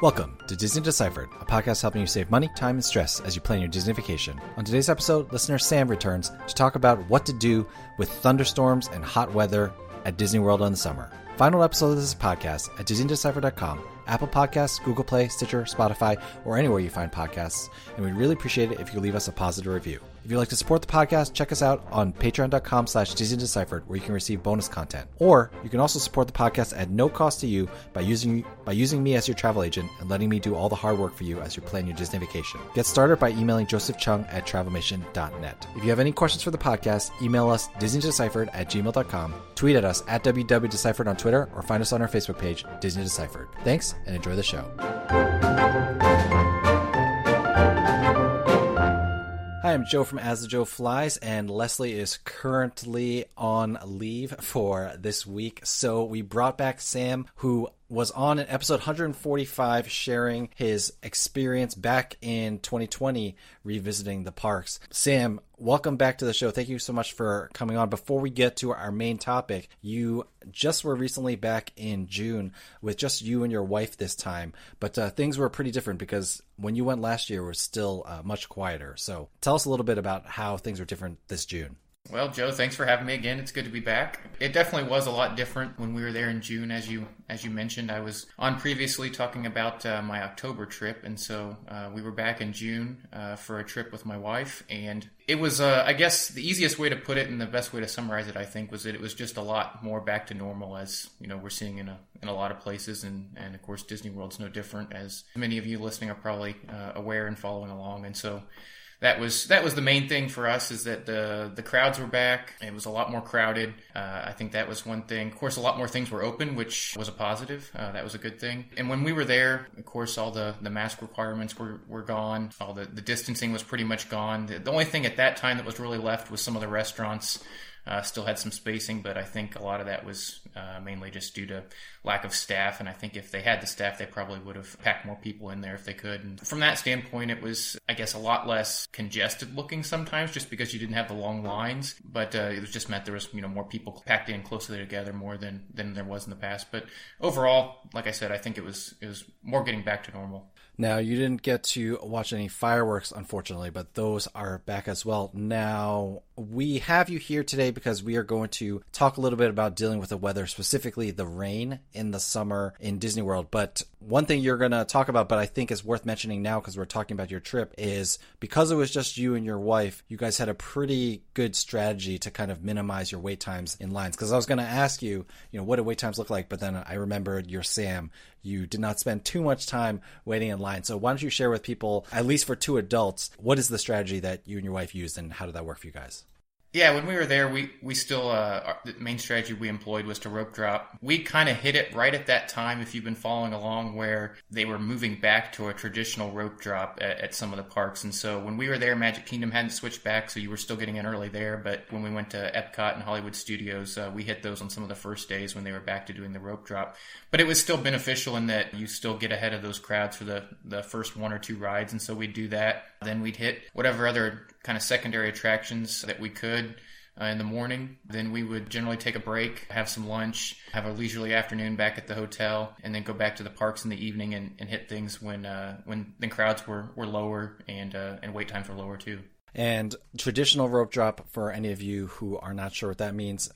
Welcome to Disney Deciphered, a podcast helping you save money, time, and stress as you plan your Disney vacation. On today's episode, listener Sam returns to talk about what to do with thunderstorms and hot weather at Disney World in the summer. Find all episodes of this podcast at DisneyDeciphered.com, Apple Podcasts, Google Play, Stitcher, Spotify, or anywhere you find podcasts, and we'd really appreciate it if you leave us a positive review. If you'd like to support the podcast, check us out on patreon.com/DisneyDeciphered, where you can receive bonus content. Or you can also support the podcast at no cost to you by using me as your travel agent and letting me do all the hard work for you as you plan your Disney vacation. Get started by emailing josephchung@travelmission.net. If you have any questions for the podcast, email us DisneyDeciphered@gmail.com, tweet at us at WWDeciphered on Twitter, or find us on our Facebook page, Disney Deciphered. Thanks, and enjoy the show. Hi, I'm Joe from As the Joe Flies, and Leslie is currently on leave for this week. So we brought back Sam, who was on in episode 145 sharing his experience back in 2020 revisiting the parks. Sam, welcome back to the show. Thank you so much for coming on. Before we get to our main topic, you just were recently back in June with just you and your wife this time, but things were pretty different because when you went last year, it was still much quieter. So tell us a little bit about how things were different this June. Well, Joe, thanks for having me again. It's good to be back. It definitely was a lot different when we were there in June, as you mentioned. I was on previously talking about my October trip, and so we were back in June for a trip with my wife, and it was, I guess, the easiest way to put it and the best way to summarize it, I think, was that it was just a lot more back to normal, as you know we're seeing in a lot of places, and of course Disney World's no different, as many of you listening are probably aware and following along, and so. That was the main thing for us, is that the crowds were back. It was a lot more crowded. I think that was one thing. Of course, a lot more things were open, which was a positive. That was a good thing. And when we were there, of course, all the mask requirements were gone. All the distancing was pretty much gone. The only thing at that time that was really left was some of the restaurants. Still had some spacing, but I think a lot of that was mainly just due to lack of staff. And I think if they had the staff, they probably would have packed more people in there if they could. And from that standpoint, it was, I guess, a lot less congested looking sometimes, just because you didn't have the long lines. But it was just meant there was, more people packed in closely together more than there was in the past. But overall, like I said, I think it was more getting back to normal. Now, you didn't get to watch any fireworks, unfortunately, but those are back as well. Now, we have you here today because we are going to talk a little bit about dealing with the weather, specifically the rain in the summer in Disney World. But one thing you're going to talk about, but I think is worth mentioning now because we're talking about your trip, is because it was just you and your wife, you guys had a pretty good strategy to kind of minimize your wait times in lines. Because I was going to ask you, what do wait times look like? But then I remembered your Sam. You did not spend too much time waiting in line. So why don't you share with people, at least for two adults, what is the strategy that you and your wife used and how did that work for you guys? Yeah, when we were there, we still, the main strategy we employed was to rope drop. We kind of hit it right at that time, if you've been following along, where they were moving back to a traditional rope drop at some of the parks. And so when we were there, Magic Kingdom hadn't switched back, so you were still getting in early there. But when we went to Epcot and Hollywood Studios, we hit those on some of the first days when they were back to doing the rope drop. But it was still beneficial in that you still get ahead of those crowds for the first one or two rides. And so we'd do that. Then we'd hit whatever other kind of secondary attractions that we could in the morning. Then we would generally take a break, have some lunch, have a leisurely afternoon back at the hotel, and then go back to the parks in the evening and hit things when the crowds were lower and wait times were lower too. And traditional rope drop, for any of you who are not sure what that means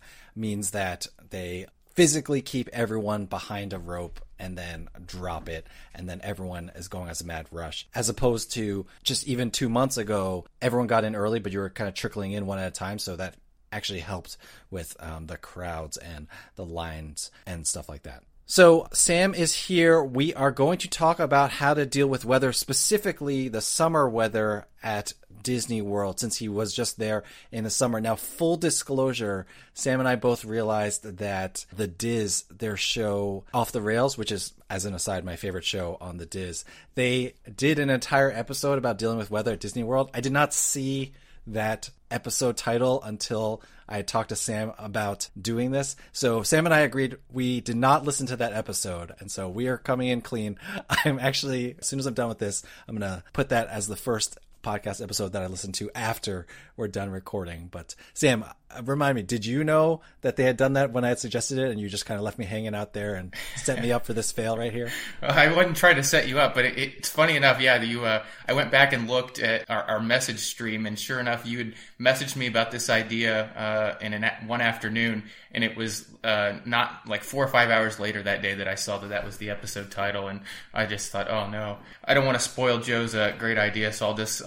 that they physically keep everyone behind a rope and then drop it, and then everyone is going as a mad rush. As opposed to just even 2 months ago, everyone got in early, but you were kind of trickling in one at a time, so that actually helped with the crowds and the lines and stuff like that. So Sam is here. We are going to talk about how to deal with weather, specifically the summer weather at Disney World, since he was just there in the summer. Now, full disclosure, Sam and I both realized that The Diz, their show Off the Rails, which is, as an aside, my favorite show on The Diz, they did an entire episode about dealing with weather at Disney World. I did not see that episode title until I talked to Sam about doing this. So Sam and I agreed we did not listen to that episode. And so we are coming in clean. I'm actually, as soon as I'm done with this, I'm going to put that as the first podcast episode that I listened to after we're done recording. But Sam, remind me, did you know that they had done that when I had suggested it, and you just kind of left me hanging out there and set me up for this fail right here? Well, I wasn't trying to set you up, but it's funny enough, I went back and looked at our message stream, and sure enough, you had messaged me about this idea one afternoon, and it was not like 4 or 5 hours later that day that I saw that was the episode title, and I just thought, oh no, I don't want to spoil Joe's great idea, so I'll just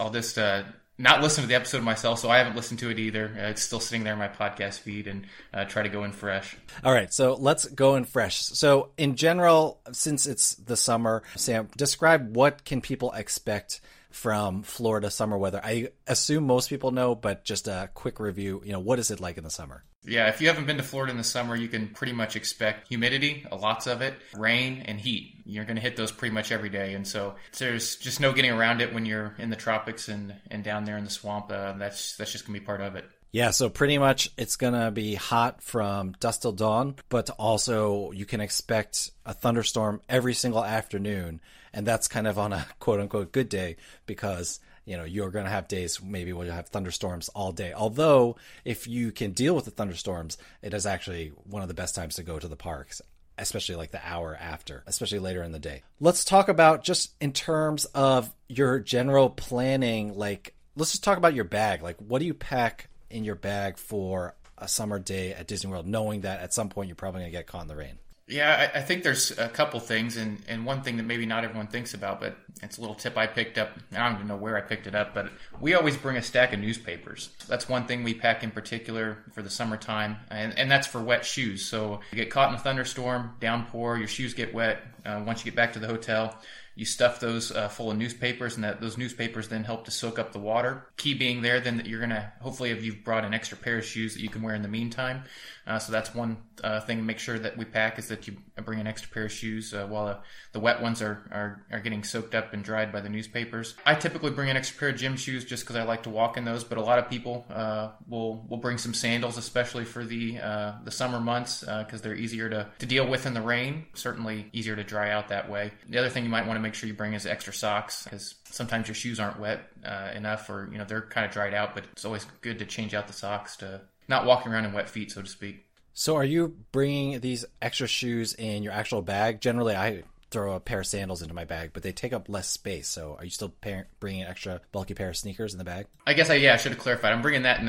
not listen to the episode myself, so I haven't listened to it either. It's still sitting there in my podcast feed, and try to go in fresh. All right, so let's go in fresh. So in general, since it's the summer, Sam, describe what can people expect from Florida summer weather. I assume most people know, but just a quick review. You know, what is it like in the summer? Yeah, if you haven't been to Florida in the summer, you can pretty much expect humidity, lots of it, rain, and heat. You're going to hit those pretty much every day. And so there's just no getting around it when you're in the tropics and down there in the swamp. That's just going to be part of it. Yeah, so pretty much it's going to be hot from dusk till dawn, but also you can expect a thunderstorm every single afternoon. And that's kind of on a quote-unquote good day, because you know, you're going to have days maybe where you'll have thunderstorms all day. Although, if you can deal with the thunderstorms, it is actually one of the best times to go to the parks, especially like the hour after, especially later in the day. Let's talk about just in terms of your general planning, like, let's just talk about your bag. Like, what do you pack in your bag for a summer day at Disney World, knowing that at some point you're probably going to get caught in the rain? Yeah, I think there's a couple things, and one thing that maybe not everyone thinks about, but it's a little tip I picked up. I don't even know where I picked it up, but we always bring a stack of newspapers. That's one thing we pack in particular for the summertime, and that's for wet shoes. So you get caught in a thunderstorm, downpour, your shoes get wet. Once you get back to the hotel, you stuff those full of newspapers, and those newspapers then help to soak up the water. Key being there then that you're going to, hopefully if you've brought an extra pair of shoes that you can wear in the meantime. So that's one thing to make sure that we pack, is that you bring an extra pair of shoes while the wet ones are getting soaked up and dried by the newspapers. I typically bring an extra pair of gym shoes just because I like to walk in those, but a lot of people will bring some sandals, especially for the summer months, because they're easier to deal with in the rain, certainly easier to dry out that way. The other thing you might want to make sure you bring is extra socks, because sometimes your shoes aren't wet enough, or you know, they're kind of dried out, but it's always good to change out the socks to not walking around in wet feet, so to speak. So are you bringing these extra shoes in your actual bag? Generally, I throw a pair of sandals into my bag, but they take up less space. So are you still bringing an extra bulky pair of sneakers in the bag? I guess I should have clarified. I'm bringing that in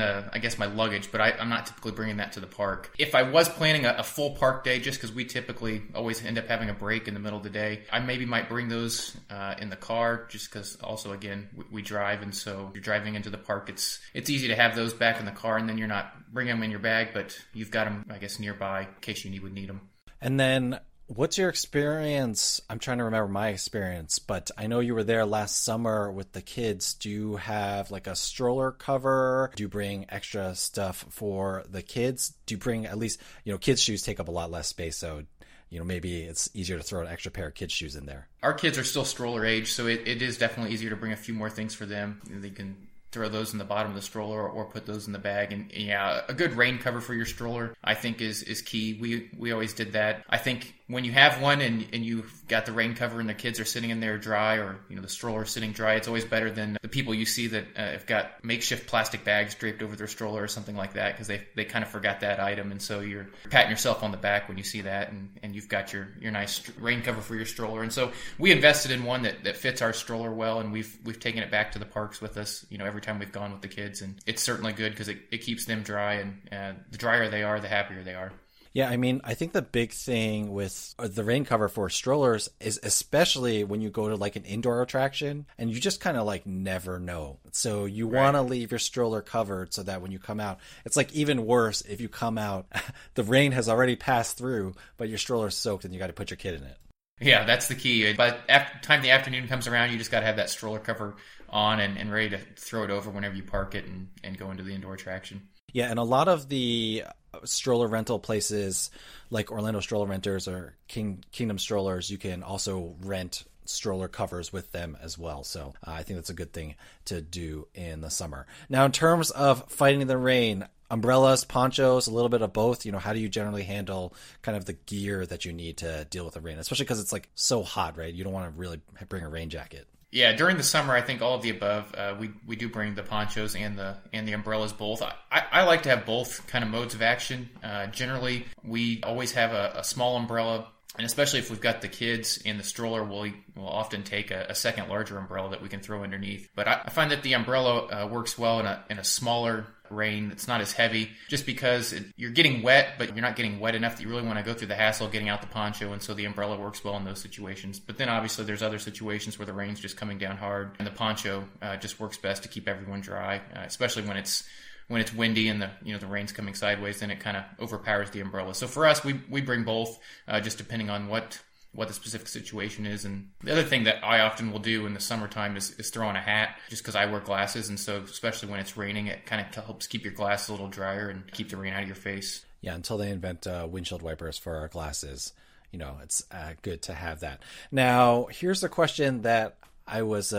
my luggage, but I'm not typically bringing that to the park. If I was planning a full park day, just because we typically always end up having a break in the middle of the day, I maybe might bring those in the car, just because also, again, we drive, and so you're driving into the park. It's easy to have those back in the car, and then you're not bringing them in your bag, but you've got them, I guess, nearby in case you would need them. And then, what's your experience? I'm trying to remember my experience, but I know you were there last summer with the kids. Do you have like a stroller cover? Do you bring extra stuff for the kids? Do you bring, at least, you know, kids' shoes take up a lot less space, so you know, maybe it's easier to throw an extra pair of kids' shoes in there. Our kids are still stroller age, so it is definitely easier to bring a few more things for them. They can throw those in the bottom of the stroller, or put those in the bag. And yeah, a good rain cover for your stroller, I think, is key. We always did that. I think when you have one and you've got the rain cover and the kids are sitting in there dry, or you know, the stroller sitting dry, it's always better than the people you see that have got makeshift plastic bags draped over their stroller or something like that, because they kind of forgot that item. And so you're patting yourself on the back when you see that, and you've got your nice rain cover for your stroller. And so we invested in one that fits our stroller well, and we've taken it back to the parks with us, you know, every time we've gone with the kids, and it's certainly good because it keeps them dry, and the drier they are, the happier they are. Yeah, I mean, I think the big thing with the rain cover for strollers is especially when you go to like an indoor attraction and you just kind of like never know. So you want to leave your stroller covered so that when you come out, it's like even worse if you come out, the rain has already passed through, but your stroller's soaked and you got to put your kid in it. Yeah, that's the key. By the time the afternoon comes around, you just got to have that stroller cover on and ready to throw it over whenever you park it and go into the indoor attraction. Yeah, and a lot of the stroller rental places like Orlando Stroller Renters or Kingdom Strollers, you can also rent stroller covers with them as well. So I think that's a good thing to do in the summer. Now, in terms of fighting the rain, umbrellas, ponchos, a little bit of both, you know, how do you generally handle kind of the gear that you need to deal with the rain, especially because it's like so hot, right? You don't want to really bring a rain jacket. Yeah, during the summer, I think all of the above, we do bring the ponchos and the umbrellas both. I like to have both kind of modes of action. Generally, we always have a small umbrella, and especially if we've got the kids in the stroller, we'll often take a second larger umbrella that we can throw underneath. But I find that the umbrella works well in a smaller rain that's not as heavy, just because you're getting wet, but you're not getting wet enough that you really want to go through the hassle of getting out the poncho, and so the umbrella works well in those situations. But then obviously there's other situations where the rain's just coming down hard, and the poncho just works best to keep everyone dry, especially when it's windy and the rain's coming sideways, then it kind of overpowers the umbrella. So for us, we bring both, just depending on what the specific situation is. And the other thing that I often will do in the summertime is throw on a hat, just because I wear glasses. And so especially when it's raining, it kind of helps keep your glass a little drier and keep the rain out of your face. Yeah, until they invent windshield wipers for our glasses, you know, it's good to have that. Now, here's the question that I was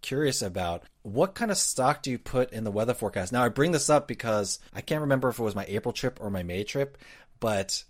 curious about. What kind of stock do you put in the weather forecast? Now, I bring this up because I can't remember if it was my April trip or my May trip, but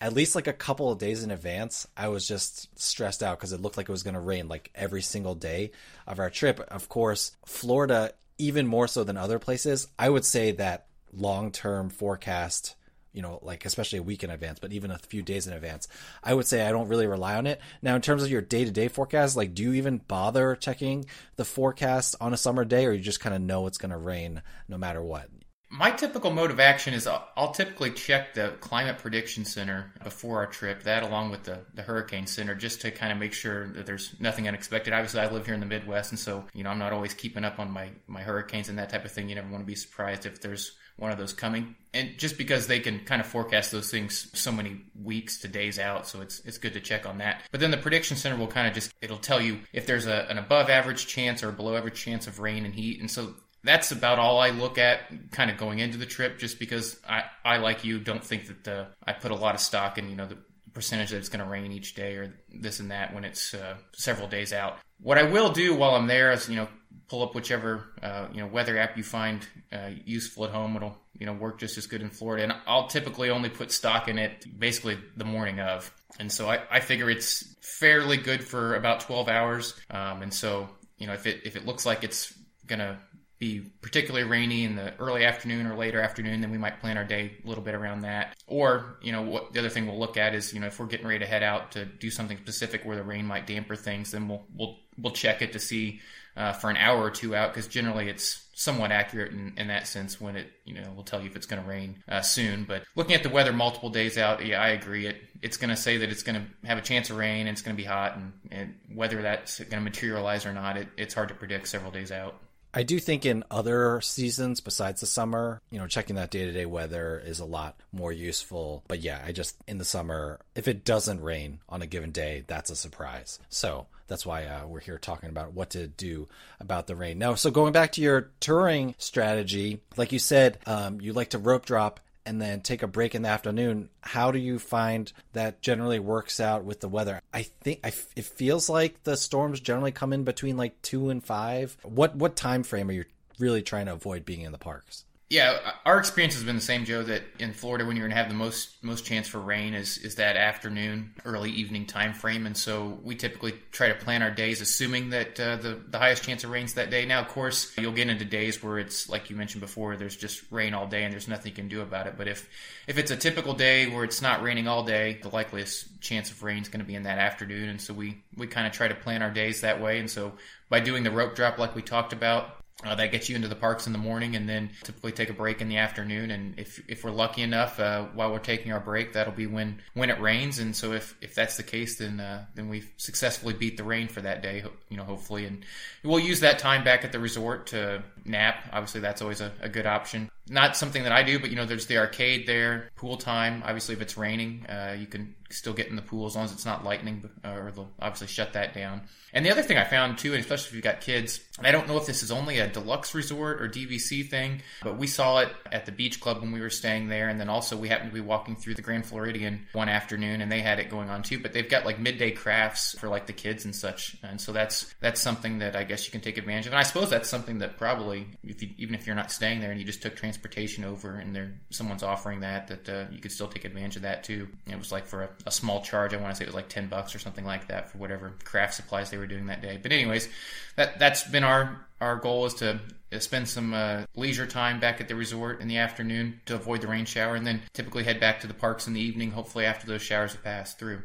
at least like a couple of days in advance, I was just stressed out because it looked like it was going to rain like every single day of our trip. Of course, Florida, even more so than other places, I would say that long-term forecast, you know, like especially a week in advance, but even a few days in advance, I would say I don't really rely on it. Now, in terms of your day-to-day forecast, like do you even bother checking the forecast on a summer day, or you just kind of know it's going to rain no matter what? My typical mode of action is I'll typically check the Climate Prediction Center before our trip, that along with the Hurricane Center, just to kind of make sure that there's nothing unexpected. Obviously, I live here in the Midwest, and so, you know, I'm not always keeping up on my hurricanes and that type of thing. You never want to be surprised if there's one of those coming. And just because they can kind of forecast those things so many weeks to days out, so it's good to check on that. But then the Prediction Center will kind of just, it'll tell you if there's an above average chance or below average chance of rain and heat. And so that's about all I look at kind of going into the trip, just because I like you, don't think that I put a lot of stock in, you know, the percentage that it's going to rain each day or this and that when it's several days out. What I will do while I'm there is, you know, pull up whichever, you know, weather app you find useful at home. It'll, you know, work just as good in Florida. And I'll typically only put stock in it basically the morning of. And so I figure it's fairly good for about 12 hours. And so, you know, if it looks like it's going to be particularly rainy in the early afternoon or later afternoon, then we might plan our day a little bit around that. Or, you know, what the other thing we'll look at is, you know, if we're getting ready to head out to do something specific where the rain might damper things, then we'll check it to see for an hour or two out, because generally it's somewhat accurate in that sense when it, you know, will tell you if it's going to rain soon. But looking at the weather multiple days out, yeah, I agree. It's going to say that it's going to have a chance of rain and it's going to be hot, and whether that's going to materialize or not, it's hard to predict several days out. I do think in other seasons besides the summer, you know, checking that day-to-day weather is a lot more useful. But yeah, I just, in the summer, if it doesn't rain on a given day, that's a surprise. So that's why we're here talking about what to do about the rain. Now, so going back to your touring strategy, like you said, you like to rope drop and then take a break in the afternoon. How do you find that generally works out with the weather? I think it feels like the storms generally come in between like 2 and 5. What time frame are you really trying to avoid being in the parks? Yeah, our experience has been the same, Joe, that in Florida when you're going to have the most chance for rain is that afternoon, early evening time frame. And so we typically try to plan our days assuming that the highest chance of rain's that day. Now, of course, you'll get into days where it's, like you mentioned before, there's just rain all day and there's nothing you can do about it. But if it's a typical day where it's not raining all day, the likeliest chance of rain is going to be in that afternoon. And so we kind of try to plan our days that way. And so by doing the rope drop like we talked about, That gets you into the parks in the morning, and then typically take a break in the afternoon. And if we're lucky enough, while we're taking our break, that'll be when it rains. And so if that's the case, then we've successfully beat the rain for that day, hopefully. And we'll use that time back at the resort to nap. Obviously, that's always a good option. Not something that I do, but there's the arcade there, pool time. Obviously, if it's raining, you can still get in the pool as long as it's not lightning, or they'll obviously shut that down. And the other thing I found too, and especially if you've got kids, and I don't know if this is only a deluxe resort or DVC thing, but we saw it at the beach club when we were staying there. And then also we happened to be walking through the Grand Floridian one afternoon, and they had it going on too, but they've got like midday crafts for like the kids and such. And so that's something that I guess you can take advantage of. And I suppose that's something that probably, even if you're not staying there and you just took transportation over and someone's offering that you could still take advantage of that too. It was like for a small charge. I want to say it was like $10 or something like that for whatever craft supplies they were doing that day. But anyways, that's been our goal, is to spend some leisure time back at the resort in the afternoon to avoid the rain shower, and then typically head back to the parks in the evening, hopefully after those showers have passed through.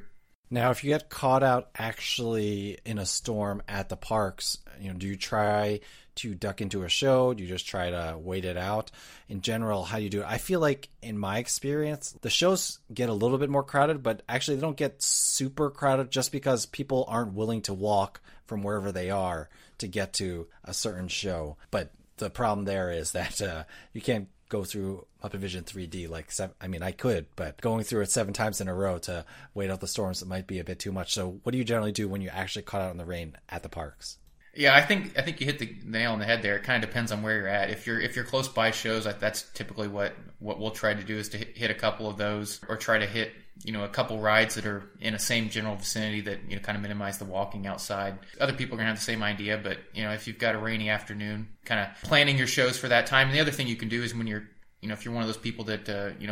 Now, if you get caught out actually in a storm at the parks, do you try to duck into a show? Do you just try to wait it out? In general, how do you do it? I feel like in my experience, the shows get a little bit more crowded, but actually they don't get super crowded just because people aren't willing to walk from wherever they are to get to a certain show. But the problem there is that you can't go through Muppet Vision 3d I could, but going through it 7 times in a row to wait out the storms, it might be a bit too much. So what do you generally do when you actually caught out in the rain at the parks? Yeah, I think you hit the nail on the head there. It kind of depends on where you're at. If you're close by shows, that's typically what we'll try to do, is to hit a couple of those, or try to hit a couple rides that are in the same general vicinity that kind of minimize the walking outside. Other people are going to have the same idea, but if you've got a rainy afternoon, kind of planning your shows for that time. And the other thing you can do is when you're if you're one of those people that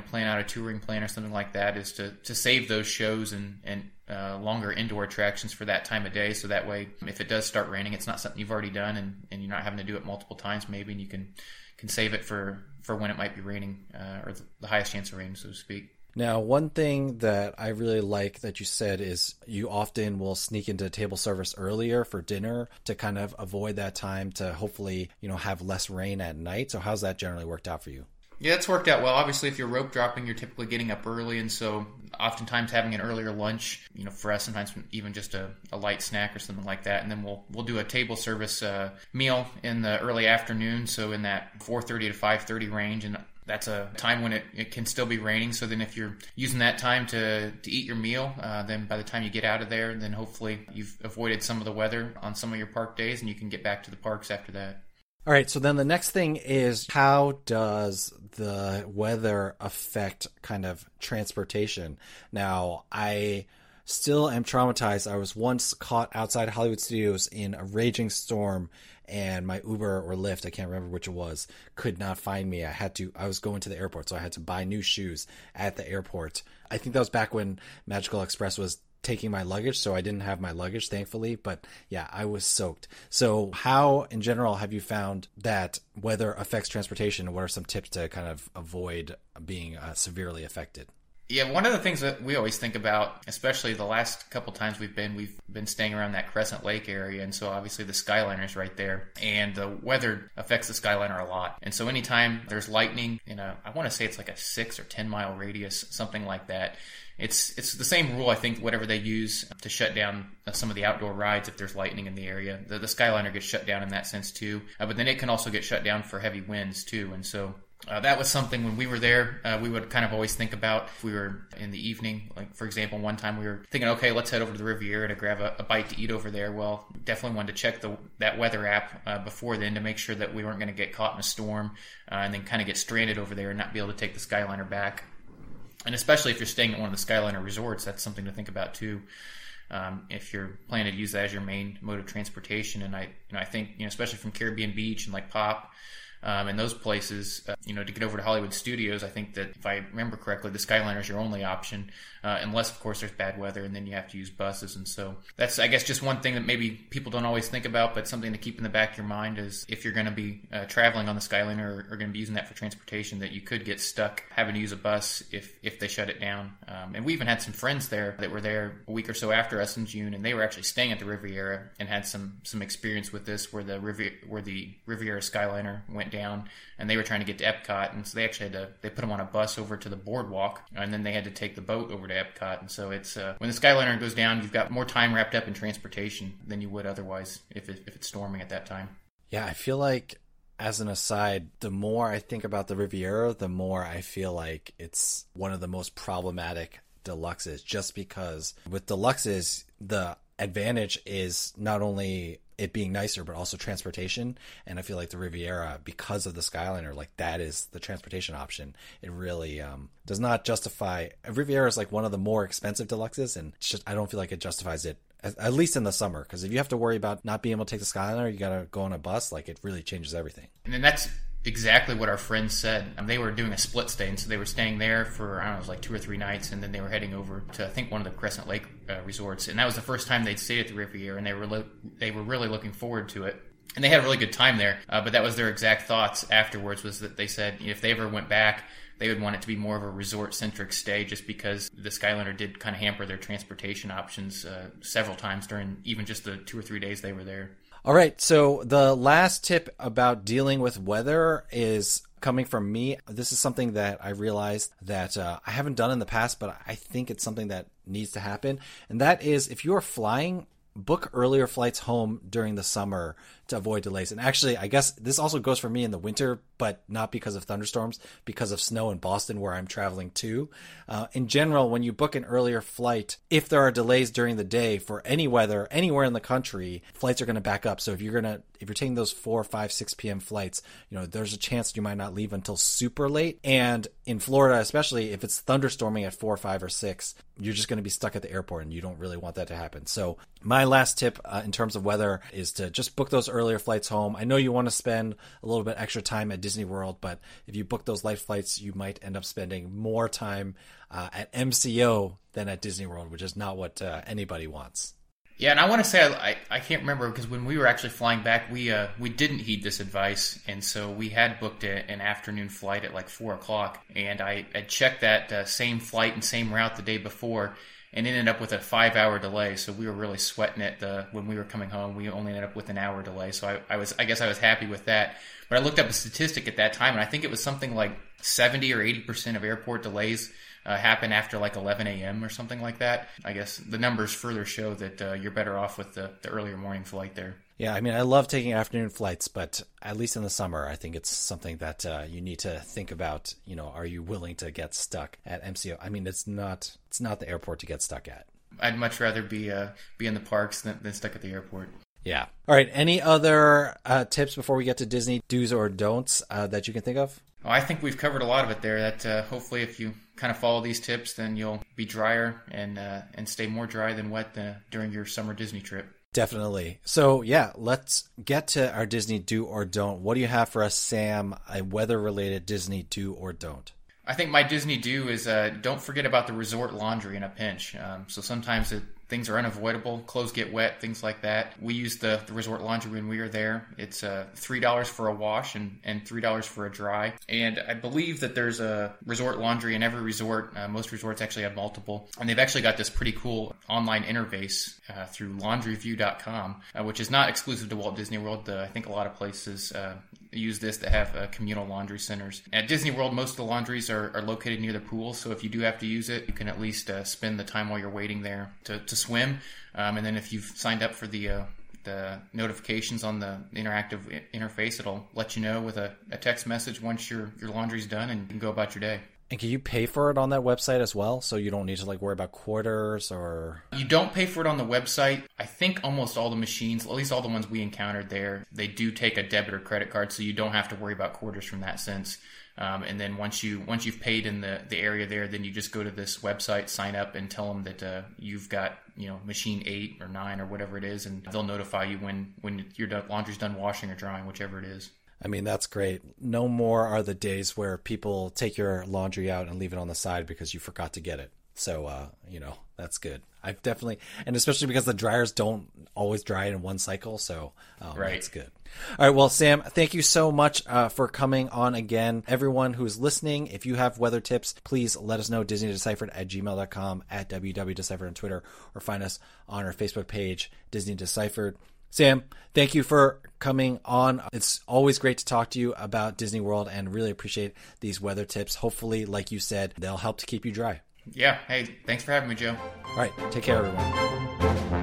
plan out a touring plan or something like that, is to save those shows and longer indoor attractions for that time of day. So that way, if it does start raining, it's not something you've already done, and you're not having to do it multiple times maybe, and you can save it for when it might be raining, or the highest chance of rain, so to speak. Now, one thing that I really like that you said is you often will sneak into table service earlier for dinner to kind of avoid that time to hopefully, have less rain at night. So how's that generally worked out for you? Yeah, that's worked out well. Obviously, if you're rope dropping, you're typically getting up early. And so oftentimes having an earlier lunch, for us, sometimes even just a light snack or something like that. And then we'll do a table service meal in the early afternoon. So in that 4:30 to 5:30 range. And that's a time when it can still be raining. So then if you're using that time to eat your meal, then by the time you get out of there, then hopefully you've avoided some of the weather on some of your park days, and you can get back to the parks after that. All right. So then the next thing is, how does the weather affect kind of transportation? Now, I still am traumatized. I was once caught outside Hollywood Studios in a raging storm, and my Uber or Lyft, I can't remember which it was, could not find me. I was going to the airport, so I had to buy new shoes at the airport. I think that was back when Magical Express was taking my luggage, so I didn't have my luggage, thankfully. But yeah, I was soaked. So how, in general, have you found that weather affects transportation? What are some tips to kind of avoid being severely affected? Yeah, one of the things that we always think about, especially the last couple times we've been staying around that Crescent Lake area, and so obviously the Skyliner's right there, and the weather affects the Skyliner a lot. And so anytime there's lightning, I want to say it's like a 6 or 10 mile radius, something like that. It's the same rule, I think, whatever they use to shut down some of the outdoor rides if there's lightning in the area. The Skyliner gets shut down in that sense too, but then it can also get shut down for heavy winds too. And so that was something when we were there, we would kind of always think about if we were in the evening. Like, for example, one time we were thinking, okay, let's head over to the Riviera to grab a bite to eat over there. Well, definitely wanted to check that weather app before then to make sure that we weren't going to get caught in a storm and then kind of get stranded over there and not be able to take the Skyliner back. And especially if you're staying at one of the Skyliner resorts, that's something to think about too. If you're planning to use that as your main mode of transportation, and I think especially from Caribbean Beach and like Pop and those places, to get over to Hollywood Studios. I think that if I remember correctly, the Skyliner is your only option, unless of course there's bad weather, and then you have to use buses. And so that's, I guess, just one thing that maybe people don't always think about, but something to keep in the back of your mind is if you're going to be traveling on the Skyliner or going to be using that for transportation, that you could get stuck having to use a bus if they shut it down. And we even had some friends there that were there a week or so after us in June, and they were actually staying at the Riviera and had some experience with this, where the Riviera Skyliner went down, and they were trying to get to Epcot, and so they actually they put them on a bus over to the Boardwalk, and then they had to take the boat over to Epcot. And so it's when the Skyliner goes down, you've got more time wrapped up in transportation than you would otherwise if it's storming at that time. Yeah, I feel like, as an aside, the more I think about the Riviera, the more I feel like it's one of the most problematic deluxes, just because with deluxes, the advantage is not only it being nicer, but also transportation. And I feel like the Riviera, because of the Skyliner, like that is the transportation option. It really does not justify. Riviera is like one of the more expensive deluxes, and it's just, I don't feel like it justifies it, at least in the summer, because if you have to worry about not being able to take the Skyliner, you got to go on a bus. Like, it really changes everything. And then that's exactly what our friends said. They were doing a split stay, and so they were staying there for, I don't know, it was like 2 or 3 nights, and then they were heading over to, I think, one of the Crescent Lake resorts, and that was the first time they'd stayed at the Riviera, and they were really looking forward to it. And they had a really good time there, but that was their exact thoughts afterwards, was that they said, if they ever went back, they would want it to be more of a resort-centric stay, just because the Skyliner did kind of hamper their transportation options several times during even just the 2 or 3 days they were there. All right, so the last tip about dealing with weather is coming from me. This is something that I realized that I haven't done in the past, but I think it's something that needs to happen, and that is, if you're flying, book earlier flights home during the summer to avoid delays. And actually, I guess this also goes for me in the winter, but not because of thunderstorms, because of snow in Boston, where I'm traveling to. In general, when you book an earlier flight, if there are delays during the day for any weather, anywhere in the country, flights are going to back up. So if you're taking those 4, 5, 6 p.m. flights, there's a chance you might not leave until super late. And in Florida, especially if it's thunderstorming at 4, 5, or 6, you're just going to be stuck at the airport, and you don't really want that to happen. So my last tip in terms of weather is to just book those earlier flights home. I know you want to spend a little bit extra time at Disney World, but if you book those light flights, you might end up spending more time at MCO than at Disney World, which is not what anybody wants. Yeah, and I want to say I can't remember, because when we were actually flying back, we didn't heed this advice, and so we had booked an afternoon flight at like 4 o'clock, and I had checked that same flight and same route the day before, and ended up with a 5-hour delay. So we were really sweating it when we were coming home. We only ended up with an hour delay, so I guess I was happy with that. But I looked up a statistic at that time, and I think it was something like 70 or 80% of airport delays happen after like 11 a.m. or something like that. I guess the numbers further show that you're better off with the earlier morning flight there. Yeah, I mean, I love taking afternoon flights, but at least in the summer, I think it's something that you need to think about. Are you willing to get stuck at MCO? I mean, it's not the airport to get stuck at. I'd much rather be in the parks than stuck at the airport. Yeah. All right. Any other tips before we get to Disney do's or don'ts that you can think of? Oh, I think we've covered a lot of it there. That hopefully, if you kind of follow these tips, then you'll be drier and stay more dry than wet during your summer Disney trip. Definitely. So yeah, let's get to our Disney do or don't. What do you have for us, Sam? A weather-related Disney do or don't. I think my Disney do is don't forget about the resort laundry in a pinch. So sometimes things are unavoidable. Clothes get wet, things like that. We use the resort laundry when we were there. It's $3 for a wash and $3 for a dry. And I believe that there's a resort laundry in every resort. Most resorts actually have multiple. And they've actually got this pretty cool online interface through laundryview.com, which is not exclusive to Walt Disney World. I think a lot of places use this that have communal laundry centers. At Disney World, most of the laundries are located near the pool. So if you do have to use it, you can at least spend the time while you're waiting there to swim, and then if you've signed up for the notifications on the interactive interface, it'll let you know with a text message once your laundry's done, and you can go about your day. And can you pay for it on that website as well, so you don't need to worry about quarters? Or you don't pay for it on the website. I think almost all the machines, at least all the ones we encountered there, they do take a debit or credit card, so you don't have to worry about quarters from that sense. And then once you've paid in the area there, then you just go to this website, sign up, and tell them that you've got machine 8 or 9 or whatever it is, and they'll notify you when your laundry's done washing or drying, whichever it is. I mean, that's great. No more are the days where people take your laundry out and leave it on the side because you forgot to get it. So, you know, that's good. I've definitely, and especially because the dryers don't always dry in one cycle. So right. That's good. All right. Well, Sam, thank you so much for coming on again. Everyone who's listening, if you have weather tips, please let us know. DisneyDeciphered@gmail.com, at www.deciphered on Twitter, or find us on our Facebook page, Disney Deciphered. Sam, thank you for coming on. It's always great to talk to you about Disney World and really appreciate these weather tips. Hopefully, like you said, they'll help to keep you dry. Yeah. Hey, thanks for having me, Joe. All right. Take care, everyone.